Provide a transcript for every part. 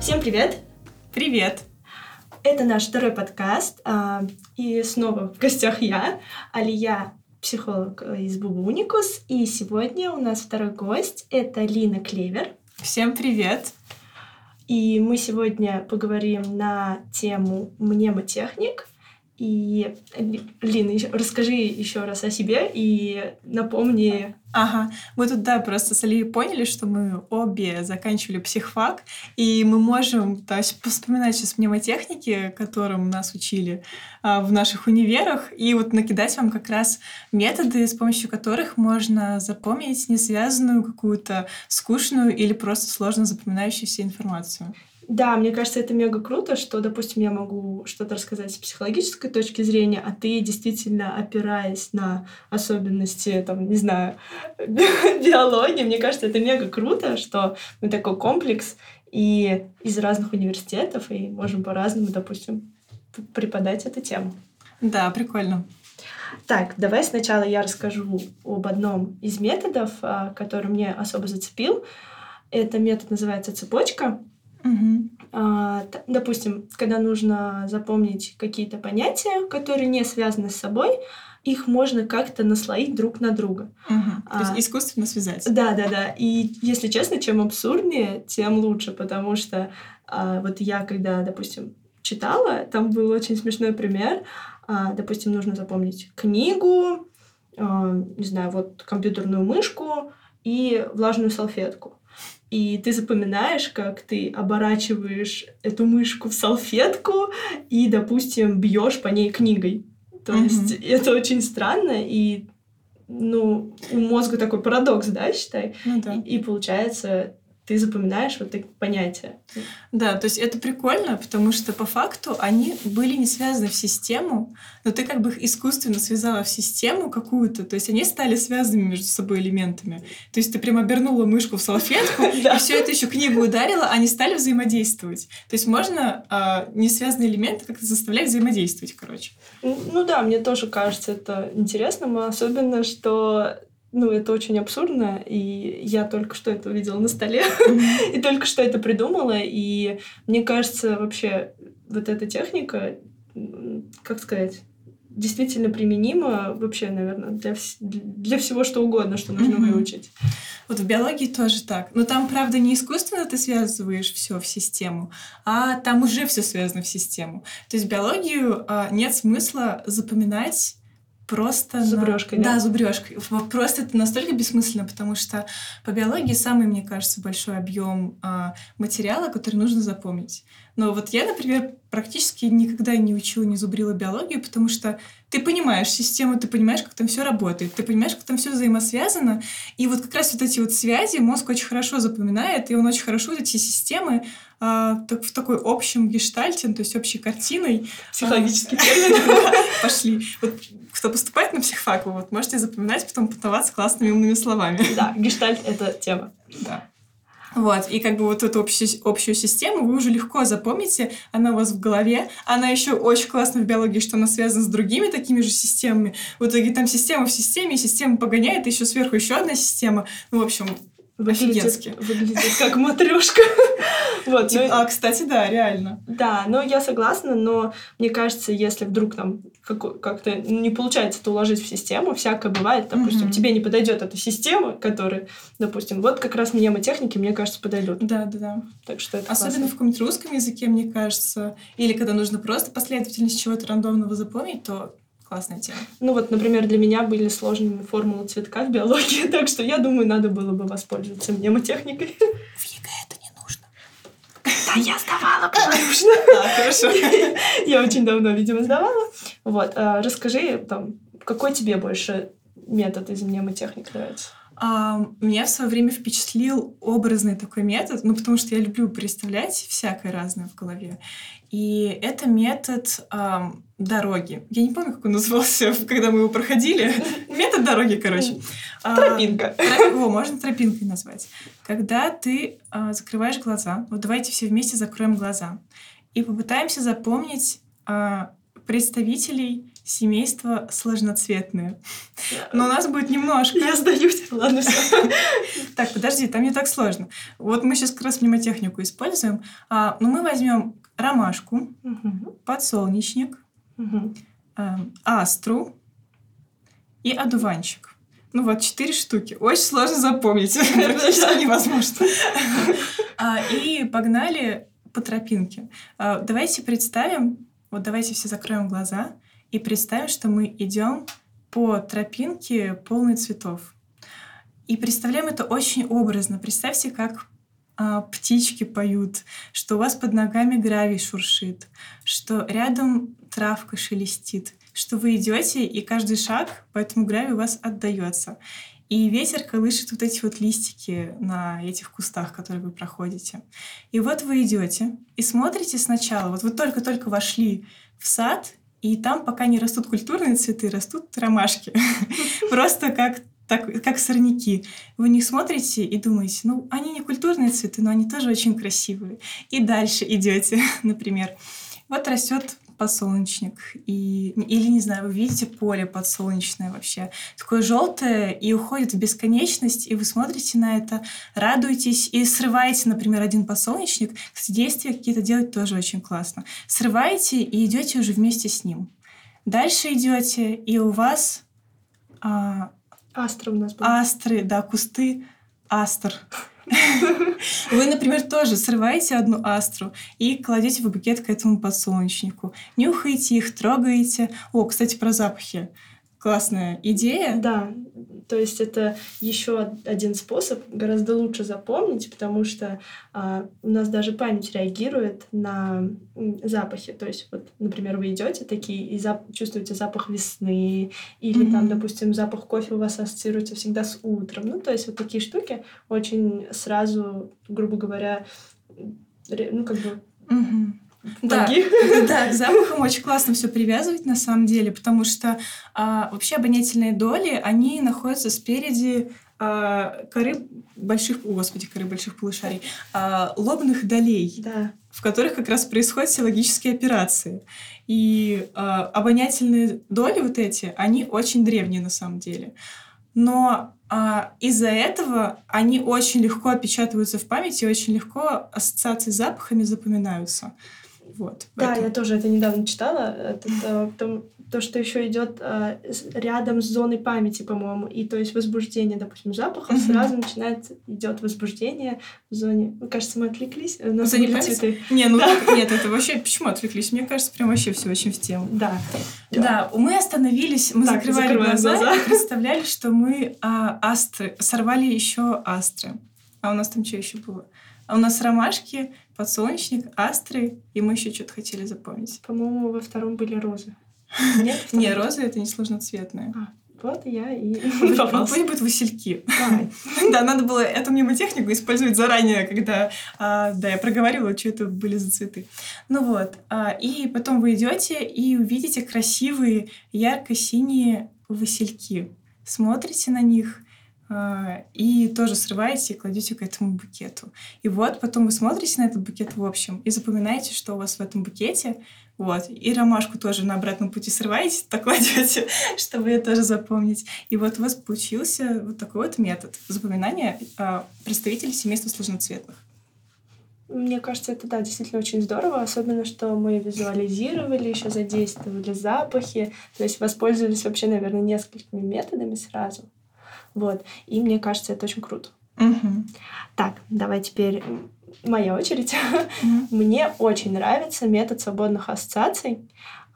Всем привет! Привет! Это наш второй подкаст, и снова в гостях я, Алия, психолог из Бубууникус, и сегодня у нас второй гость — это Лина Клевер. Всем привет! И мы сегодня поговорим на тему мнемотехник. И, Лина, расскажи еще раз о себе и напомни... Ага, мы тут, да, просто с Алией поняли, что мы обе заканчивали психфак, и мы можем, то есть, вспоминать сейчас мнемотехники, которым нас учили в наших универах, и вот накидать вам как раз методы, с помощью которых можно запомнить несвязанную какую-то скучную или просто сложно запоминающуюся информацию. Да, мне кажется, это мега круто, что, допустим, я могу что-то рассказать с психологической точки зрения, а ты действительно, опираясь на особенности, там, не знаю, биологии, мне кажется, это мега круто, что мы такой комплекс и из разных университетов, и можем по-разному, допустим, преподать эту тему. Да, прикольно. Так, давай сначала я расскажу об одном из методов, который мне особо зацепил. Этот метод называется «цепочка». Угу. Допустим, когда нужно запомнить какие-то понятия, которые не связаны с собой, их можно как-то наслоить друг на друга. Угу. То есть искусственно связать. Да. И, если честно, чем абсурднее, тем лучше, потому что вот я, когда, допустим, читала, там был очень смешной пример. Допустим, нужно запомнить книгу, не знаю, вот компьютерную мышку и влажную салфетку. И ты запоминаешь, как ты оборачиваешь эту мышку в салфетку и, допустим, бьешь по ней книгой. То есть это очень странно, и у мозга такой парадокс, да, считай? Ну, да. И получается... ты запоминаешь вот такие понятия. Да, то есть это прикольно, потому что по факту они были не связаны в систему, но ты как бы их искусственно связала в систему какую-то, то есть они стали связанными между собой элементами. То есть ты прям обернула мышку в салфетку, и все это еще книгу ударила, они стали взаимодействовать. То есть можно несвязанные элементы как-то заставлять взаимодействовать, короче. Ну да, мне тоже кажется это интересным, особенно, что... это очень абсурдно, и я только что это увидела на столе, и только что это придумала, и мне кажется, вообще, вот эта техника, как сказать, действительно применима вообще, наверное, для всего, что угодно, что нужно выучить. Вот в биологии тоже так. Но там, правда, не искусственно ты связываешь все в систему, а там уже все связано в систему. То есть биологию нет смысла запоминать просто зубрёжкой, да? Да, зубрёжкой. Просто это настолько бессмысленно, потому что по биологии самый, мне кажется, большой объем материала, который нужно запомнить. Но вот я, например, практически никогда не учила, не зубрила биологию, потому что ты понимаешь систему, ты понимаешь, как там все работает, ты понимаешь, как там все взаимосвязано, и вот как раз вот эти вот связи мозг очень хорошо запоминает, и он очень хорошо эти системы в такой общем гештальте, то есть общей картиной. Психологический термин. Пошли. Вот кто поступает на психфак, вот можете запоминать, потом понтоваться классными умными словами. Да, гештальт — это тема. Да. Вот, и как бы вот эту общую систему вы уже легко запомните, она у вас в голове, она еще очень классно в биологии, что она связана с другими такими же системами. В итоге там система в системе, система погоняет, еще сверху еще одна система. В общем, офигенски. Выглядит как матрешка. Кстати, да, реально. Да, я согласна, но мне кажется, если вдруг там как-то не получается это уложить в систему, всякое бывает, допустим, тебе не подойдет эта система, которая, допустим, вот как раз мнемотехники, мне кажется, подойдут. Да. Так что это особенно классно. В каком-то русском языке, мне кажется, или когда нужно просто последовательность чего-то рандомного запомнить, то классная тема. Например, для меня были сложными формулы цветка в биологии, так что, я думаю, надо было бы воспользоваться мнемотехникой. В ЕГЭ это не нужно. Да, я сдавала, потому что... Хорошо. Я очень давно, видимо, сдавала. Расскажи, какой тебе больше метод из мнемотехник нравится? Меня в свое время впечатлил образный такой метод, потому что я люблю представлять всякое разное в голове. И это метод дороги. Я не помню, как он назывался, когда мы его проходили. Метод дороги, короче. Тропинка. Можно тропинкой назвать. Когда ты закрываешь глаза, давайте все вместе закроем глаза и попытаемся запомнить представителей семейства сложноцветные. Но у нас будет немножко. Я сдаюсь. Ладно, все. Так, подожди, там не так сложно. Вот мы сейчас как раз мнемотехнику используем. Но мы возьмем ромашку, подсолнечник, астру и одуванчик. Ну вот, 4 штуки. Очень сложно запомнить. Практически невозможно. И погнали по тропинке. Давайте представим, вот давайте все закроем глаза и представим, что мы идем по тропинке полной цветов. И представляем это очень образно. Представьте, как птички поют, что у вас под ногами гравий шуршит, что рядом травка шелестит, что вы идете, и каждый шаг по этому гравию у вас отдается. И ветер колышет вот эти вот листики на этих кустах, которые вы проходите. И вот вы идете и смотрите сначала. Вот вы только-только вошли в сад, и там пока не растут культурные цветы, растут ромашки. Просто как сорняки. Вы не смотрите и думаете, ну, они не культурные цветы, но они тоже очень красивые. И дальше идете, например. Вот растет подсолнечник. Или, не знаю, вы видите поле подсолнечное вообще. Такое желтое и уходит в бесконечность, и вы смотрите на это, радуетесь и срываете, например, один подсолнечник. Кстати, действия какие-то делать тоже очень классно. Срываете и идете уже вместе с ним. Дальше идете, и у вас... Астры у нас были. Астры, да, кусты астр. Вы, например, тоже срываете одну астру и кладете в букет к этому подсолнечнику. Нюхаете их, трогаете. О, кстати, про запахи. Классная идея. Да, то есть это еще один способ гораздо лучше запомнить, потому что у нас даже память реагирует на запахи. То есть, вот, например, вы идете такие и чувствуете запах весны, или там, допустим, запах кофе у вас ассоциируется всегда с утром. Ну, то есть вот такие штуки очень сразу, грубо говоря, Да, к запахам очень классно все привязывать на самом деле, потому что вообще обонятельные доли, они находятся спереди коры больших полушарий, лобных долей, да, в которых как раз происходят все логические операции. И обонятельные доли вот эти, они очень древние на самом деле. Но из-за этого они очень легко отпечатываются в памяти, очень легко ассоциации с запахами запоминаются. Вот, да, я тоже это недавно читала. То, что еще идет рядом с зоной памяти, по-моему. И то есть возбуждение, допустим, запахов сразу идет возбуждение в зоне. Ну, кажется, мы отвлеклись. В зоне памяти? Нет, это вообще... Почему отвлеклись? Мне кажется, прям вообще все очень в тему. Да, мы остановились, мы закрывали глаза и представляли, что мы сорвали еще астры. А у нас там что еще было? А у нас ромашки, подсолнечник, астры, и мы еще что-то хотели запомнить. По-моему, во втором были розы. Нет? Не, розы — это несложноцветные. Вот я и попался. Пусть будут васильки. Да, надо было эту мнемотехнику использовать заранее, когда... Да, я проговорила, что это были за цветы. Ну вот. И потом вы идете и увидите красивые ярко-синие васильки. Смотрите на них и тоже срываете и кладете к этому букету. И вот потом вы смотрите на этот букет в общем и запоминаете, что у вас в этом букете. Вот. И ромашку тоже на обратном пути срываете, так кладете, чтобы ее тоже запомнить. И вот у вас получился вот такой вот метод запоминания представителей семейства сложноцветных. Мне кажется, это, да, действительно очень здорово, особенно, что мы визуализировали, еще задействовали запахи, то есть воспользовались вообще, наверное, несколькими методами сразу. Вот. И мне кажется, это очень круто. Так, давай теперь моя очередь. Мне очень нравится метод свободных ассоциаций.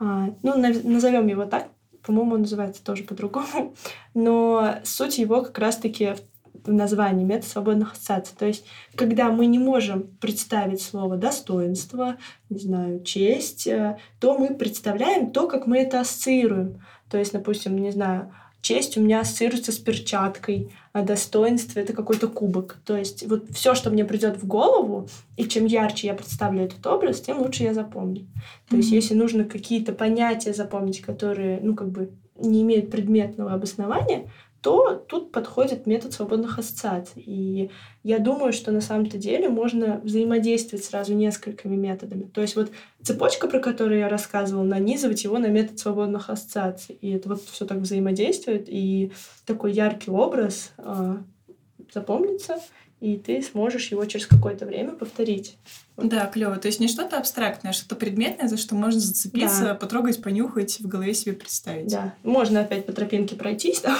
Ну, назовем его так. По-моему, он называется тоже по-другому. Но суть его как раз-таки в названии — метод свободных ассоциаций. То есть, когда мы не можем представить слово «достоинство», не знаю, «честь», то мы представляем то, как мы это ассоциируем. То есть, допустим, не знаю, честь у меня ассоциируется с перчаткой, а достоинство — это какой-то кубок. То есть вот все, что мне придет в голову, и чем ярче я представлю этот образ, тем лучше я запомню. То есть если нужно какие-то понятия запомнить, которые, ну, как бы не имеют предметного обоснования, то тут подходит метод свободных ассоциаций. И я думаю, что на самом-то деле можно взаимодействовать сразу несколькими методами. То есть вот цепочка, про которую я рассказывала, нанизывать его на метод свободных ассоциаций. И это вот все так взаимодействует, и такой яркий образ запомнится, и ты сможешь его через какое-то время повторить. Вот. Да, клево. То есть не что-то абстрактное, а что-то предметное, за что можно зацепиться, да, потрогать, понюхать, в голове себе представить. Да. Можно опять по тропинке пройтись. Да,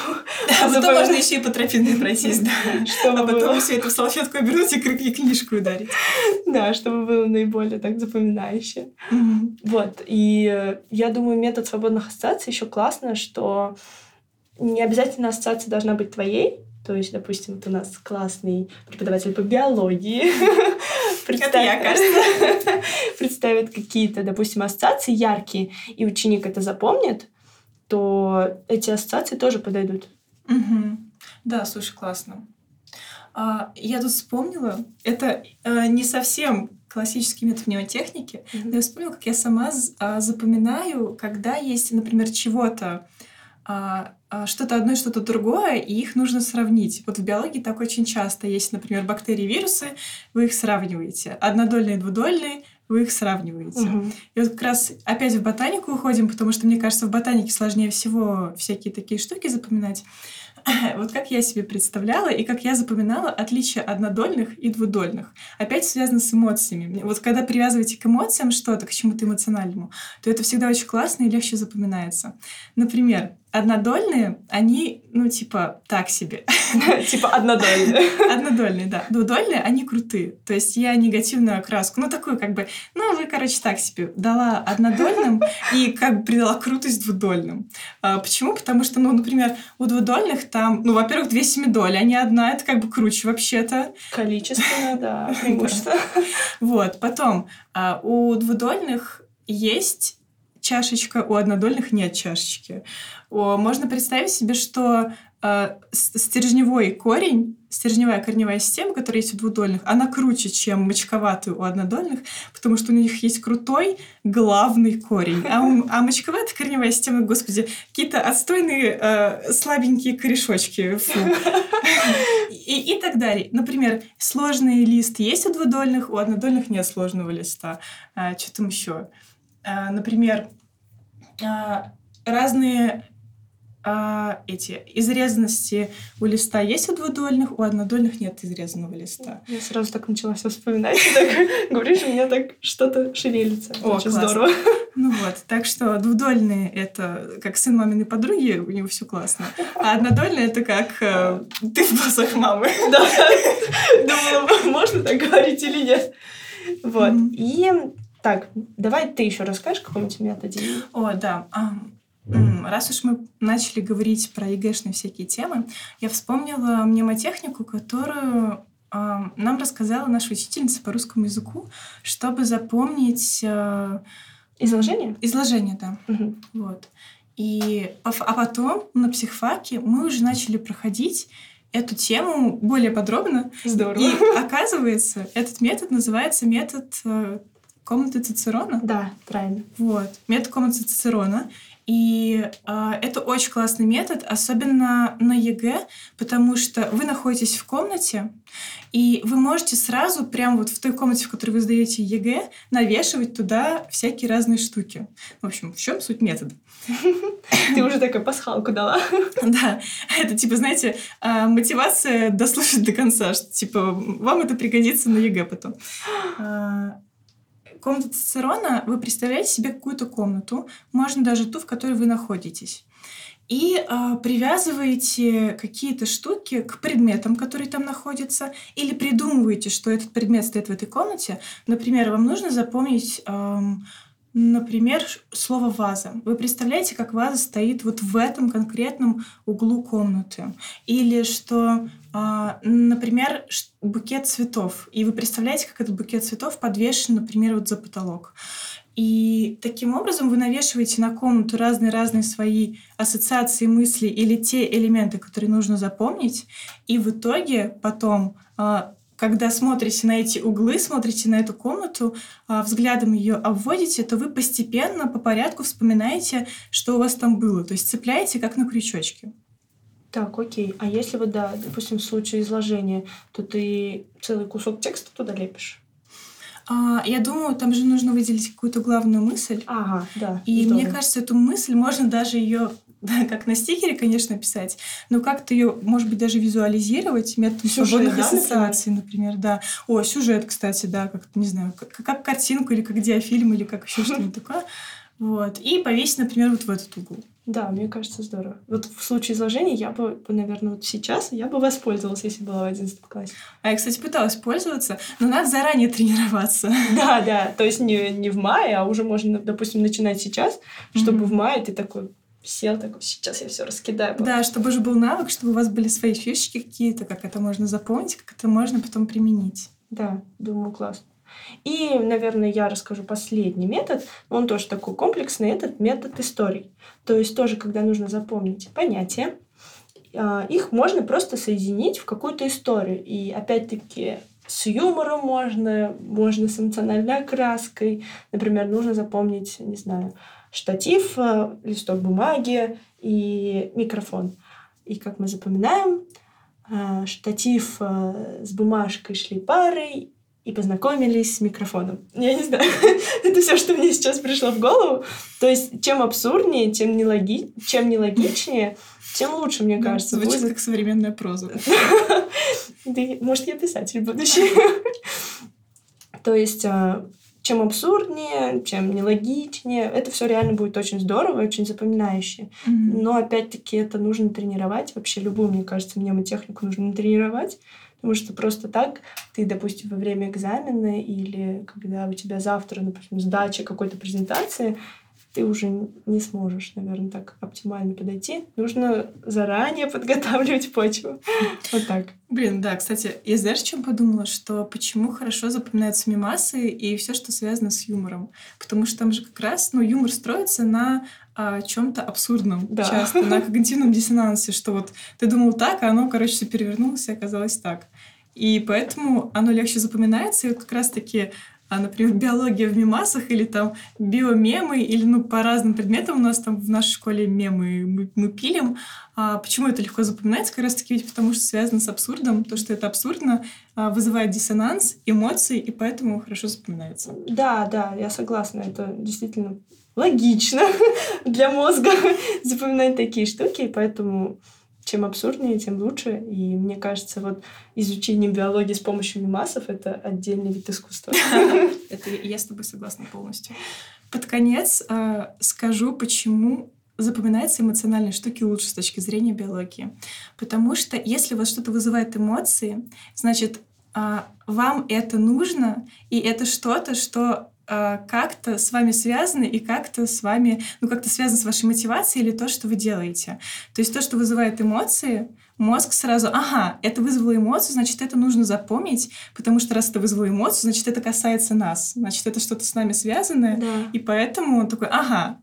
а потом можно еще и по тропинке пройтись, да. А потом все это в салфетку обернуть и книжку ударить. Да, чтобы было наиболее так запоминающе. Вот. И я думаю, метод свободных ассоциаций еще классно, что не обязательно ассоциация должна быть твоей. То есть, допустим, вот у нас классный преподаватель по биологии представит какие-то, допустим, ассоциации яркие, и ученик это запомнит, то эти ассоциации тоже подойдут. Да, слушай, классно. Я тут вспомнила, это не совсем классический метод мнемотехники, но я вспомнила, как я сама запоминаю, когда есть, например, чего-то, что-то одно и что-то другое, и их нужно сравнить. Вот в биологии так очень часто есть, например, бактерии, вирусы, вы их сравниваете. Однодольные, двудольные, вы их сравниваете. И вот как раз опять в ботанику уходим, потому что, мне кажется, в ботанике сложнее всего всякие такие штуки запоминать. Вот как я себе представляла и как я запоминала отличие однодольных и двудольных. Опять связано с эмоциями. Вот когда привязываете к эмоциям что-то, к чему-то эмоциональному, то это всегда очень классно и легче запоминается. Например, однодольные, они, так себе. Типа однодольные. Однодольные, да. Двудольные, они крутые. То есть я негативную окраску, такую вы, так себе, дала однодольным и придала крутость двудольным. Почему? Потому что, например, у двудольных там, во-первых, две семидоли, а не одна, это круче вообще-то. Количественно, да. Вот, потом у двудольных есть чашечка, у однодольных нет чашечки. Можно представить себе, что стержневая корневая система, которая есть у двудольных, она круче, чем мочковатая у однодольных, потому что у них есть крутой главный корень. А мочковатая корневая система, господи, какие-то отстойные слабенькие корешочки. Фу. И так далее. Например, сложный лист есть у двудольных, у однодольных нет сложного листа. Что там еще? Например, разные изрезанности у листа есть у двудольных, у однодольных нет изрезанного листа. Я сразу так начала все вспоминать. Говоришь, у меня так что-то шевелится. Очень здорово. Так что двудольные — это как сын маминой подруги, у него все классно. А однодольные — это как ты в глазах мамы. Да. Думала, можно так говорить или нет. Вот. И... Так, давай ты еще расскажешь какой-нибудь методе. О, да. Раз уж мы начали говорить про ЕГЭшные всякие темы, я вспомнила мнемотехнику, которую нам рассказала наша учительница по русскому языку, чтобы запомнить... Изложение? Изложение, да. Вот. А потом на психфаке мы уже начали проходить эту тему более подробно. Здорово. И оказывается, этот метод называется метод... комнаты Цицерона? Да, правильно. Вот. Метод комнаты Цицерона. И это очень классный метод, особенно на ЕГЭ, потому что вы находитесь в комнате, и вы можете сразу, прямо вот в той комнате, в которой вы сдаете ЕГЭ, навешивать туда всякие разные штуки. В общем, в чем суть метода? Ты уже такую пасхалку дала. Да. Это знаете, мотивация дослушать до конца, что вам это пригодится на ЕГЭ потом. Комната Цицерона, вы представляете себе какую-то комнату, можно даже ту, в которой вы находитесь, и привязываете какие-то штуки к предметам, которые там находятся, или придумываете, что этот предмет стоит в этой комнате. Например, вам нужно запомнить, слово «ваза». Вы представляете, как ваза стоит вот в этом конкретном углу комнаты, или что... Например, букет цветов. И вы представляете, как этот букет цветов подвешен, например, вот за потолок. И таким образом вы навешиваете на комнату разные-разные свои ассоциации, мысли или те элементы, которые нужно запомнить. И в итоге потом, когда смотрите на эти углы, смотрите на эту комнату, взглядом ее обводите, то вы постепенно по порядку вспоминаете, что у вас там было. То есть цепляете, как на крючочке. Так, окей. А если вот, да, допустим, в случае изложения, то ты целый кусок текста туда лепишь? Я думаю, там же нужно выделить какую-то главную мысль. Ага, да. И мне кажется, эту мысль можно даже ее, как на стикере, конечно, писать, но как-то ее, может быть, даже визуализировать методом свободных ассоциаций, например, да. О, сюжет, кстати, да, как-то, не знаю, как картинку или как диафильм или как еще что-нибудь такое. Вот. И повесить, например, вот в этот угол. Да, мне кажется, здорово. Вот в случае изложения я бы, наверное, вот сейчас я бы воспользовалась, если была в 11 классе. А я, кстати, пыталась пользоваться, но надо заранее тренироваться. Да, да. То есть не в мае, а уже можно, допустим, начинать сейчас, чтобы в мае ты такой сел, такой, сейчас я все раскидаю. Да, чтобы уже был навык, чтобы у вас были свои фишечки какие-то, как это можно запомнить, как это можно потом применить. Да, думаю, классно. И, наверное, я расскажу последний метод. Он тоже такой комплексный. Этот метод историй. То есть тоже, когда нужно запомнить понятия, их можно просто соединить в какую-то историю. И опять-таки с юмором можно с эмоциональной окраской. Например, нужно запомнить, не знаю, штатив, листок бумаги и микрофон. И как мы запоминаем, штатив с бумажкой шли парой, и познакомились с микрофоном. Я не знаю, это все, что мне сейчас пришло в голову. То есть, чем абсурднее, тем нелогичнее, тем лучше, мне кажется. Звучит как современная проза. Может, я писатель будущий. То есть, чем абсурднее, чем нелогичнее, это все реально будет очень здорово и очень запоминающе. Но, опять-таки, это нужно тренировать. Вообще, любую, мне кажется, мнемотехнику нужно тренировать. Потому что просто так ты, допустим, во время экзамена или когда у тебя завтра, допустим, сдача какой-то презентации, ты уже не сможешь, наверное, так оптимально подойти. Нужно заранее подготавливать почву. Вот так. Блин, да, кстати, я знаешь, о чем подумала? Что почему хорошо запоминаются мемасы и все, что связано с юмором. Потому что там же как раз, юмор строится на чем-то абсурдном, да. Часто, на когнитивном диссонансе, что вот ты думал так, а оно, все перевернулось и оказалось так. И поэтому оно легче запоминается, и как раз-таки, например, биология в мемасах или там биомемы, или по разным предметам у нас там в нашей школе мемы мы пилим. Почему это легко запоминается? Как раз-таки ведь потому, что связано с абсурдом. То, что это абсурдно, вызывает диссонанс, эмоции, и поэтому хорошо запоминается. Да, да, я согласна. Это действительно логично для мозга запоминать такие штуки, и поэтому чем абсурднее, тем лучше. И мне кажется, вот изучение биологии с помощью мемасов — это отдельный вид искусства. Это я с тобой согласна полностью. Под конец скажу, почему запоминаются эмоциональные штуки лучше с точки зрения биологии. Потому что если у вас что-то вызывает эмоции, значит, вам это нужно, и это что-то, что как-то с вами связаны и как-то с вами, как-то связано с вашей мотивацией или то, что вы делаете. То есть то, что вызывает эмоции, мозг сразу, это вызвало эмоцию, значит, это нужно запомнить, потому что раз это вызвало эмоцию, значит, это касается нас, значит, это что-то с нами связанное, да. И поэтому он такой,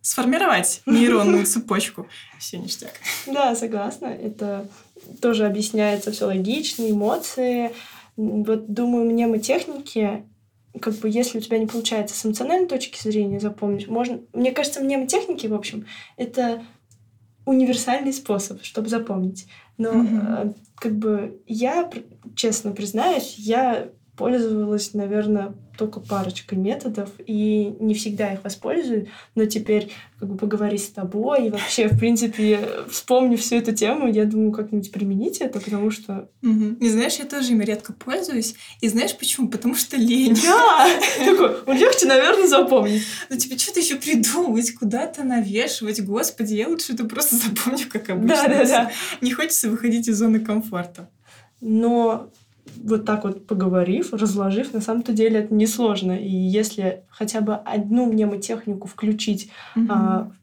сформировать нейронную цепочку. Все ништяк. Да, согласна. Это тоже объясняется все логично, эмоции. Вот, думаю, мнемотехники, если у тебя не получается с эмоциональной точки зрения запомнить, мне кажется, мнемотехники, в общем, это универсальный способ, чтобы запомнить. Но я, честно признаюсь, я пользовалась, наверное, только парочкой методов, и не всегда их воспользуюсь, но теперь поговори с тобой, и вообще, в принципе, вспомнив всю эту тему, я думаю, как-нибудь применить это, потому что... И знаешь, я тоже ими редко пользуюсь, и знаешь почему? Потому что лень. Да! Такой, легче, наверное, запомнить. Ну, тебе что-то еще придумывать, куда-то навешивать, господи, я лучше это просто запомню, как обычно. Да-да-да. Не хочется выходить из зоны комфорта. Но... Вот так вот поговорив, разложив, на самом-то деле это несложно. И если хотя бы одну мнемотехнику включить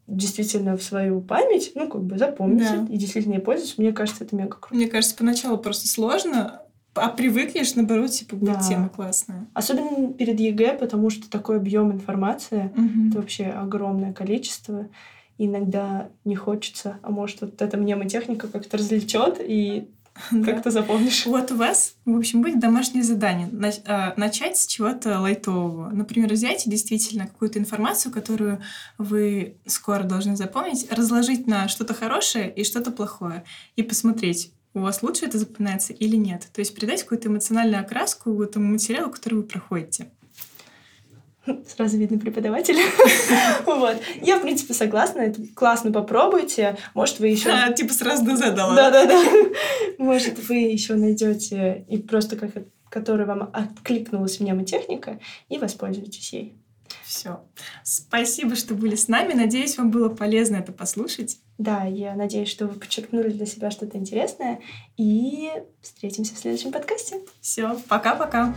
действительно в свою память, запомнить и действительно ей пользоваться, мне кажется, это мега круто. Мне кажется, поначалу просто сложно, а привыкнешь, наоборот, будет тема классная. Особенно перед ЕГЭ, потому что такой объем информации, это вообще огромное количество. Иногда не хочется, а может, вот эта мнемотехника как-то развлечет и Как ты запомнишь? Вот у вас, в общем, будет домашнее задание. Начать с чего-то лайтового. Например, взять действительно какую-то информацию, которую вы скоро должны запомнить, разложить на что-то хорошее и что-то плохое, и посмотреть, у вас лучше это запоминается или нет. То есть придать какую-то эмоциональную окраску этому материалу, который вы проходите. Сразу видно преподавателя. Вот. Я, в принципе, согласна. Это классно, попробуйте. Может, вы еще... Типа сразу задала. Да-да-да. Может, вы еще найдете и просто которая вам откликнулась в нем техника, и воспользуйтесь ей. Все. Спасибо, что были с нами. Надеюсь, вам было полезно это послушать. Да, я надеюсь, что вы подчеркнули для себя что-то интересное. И встретимся в следующем подкасте. Все. Пока-пока.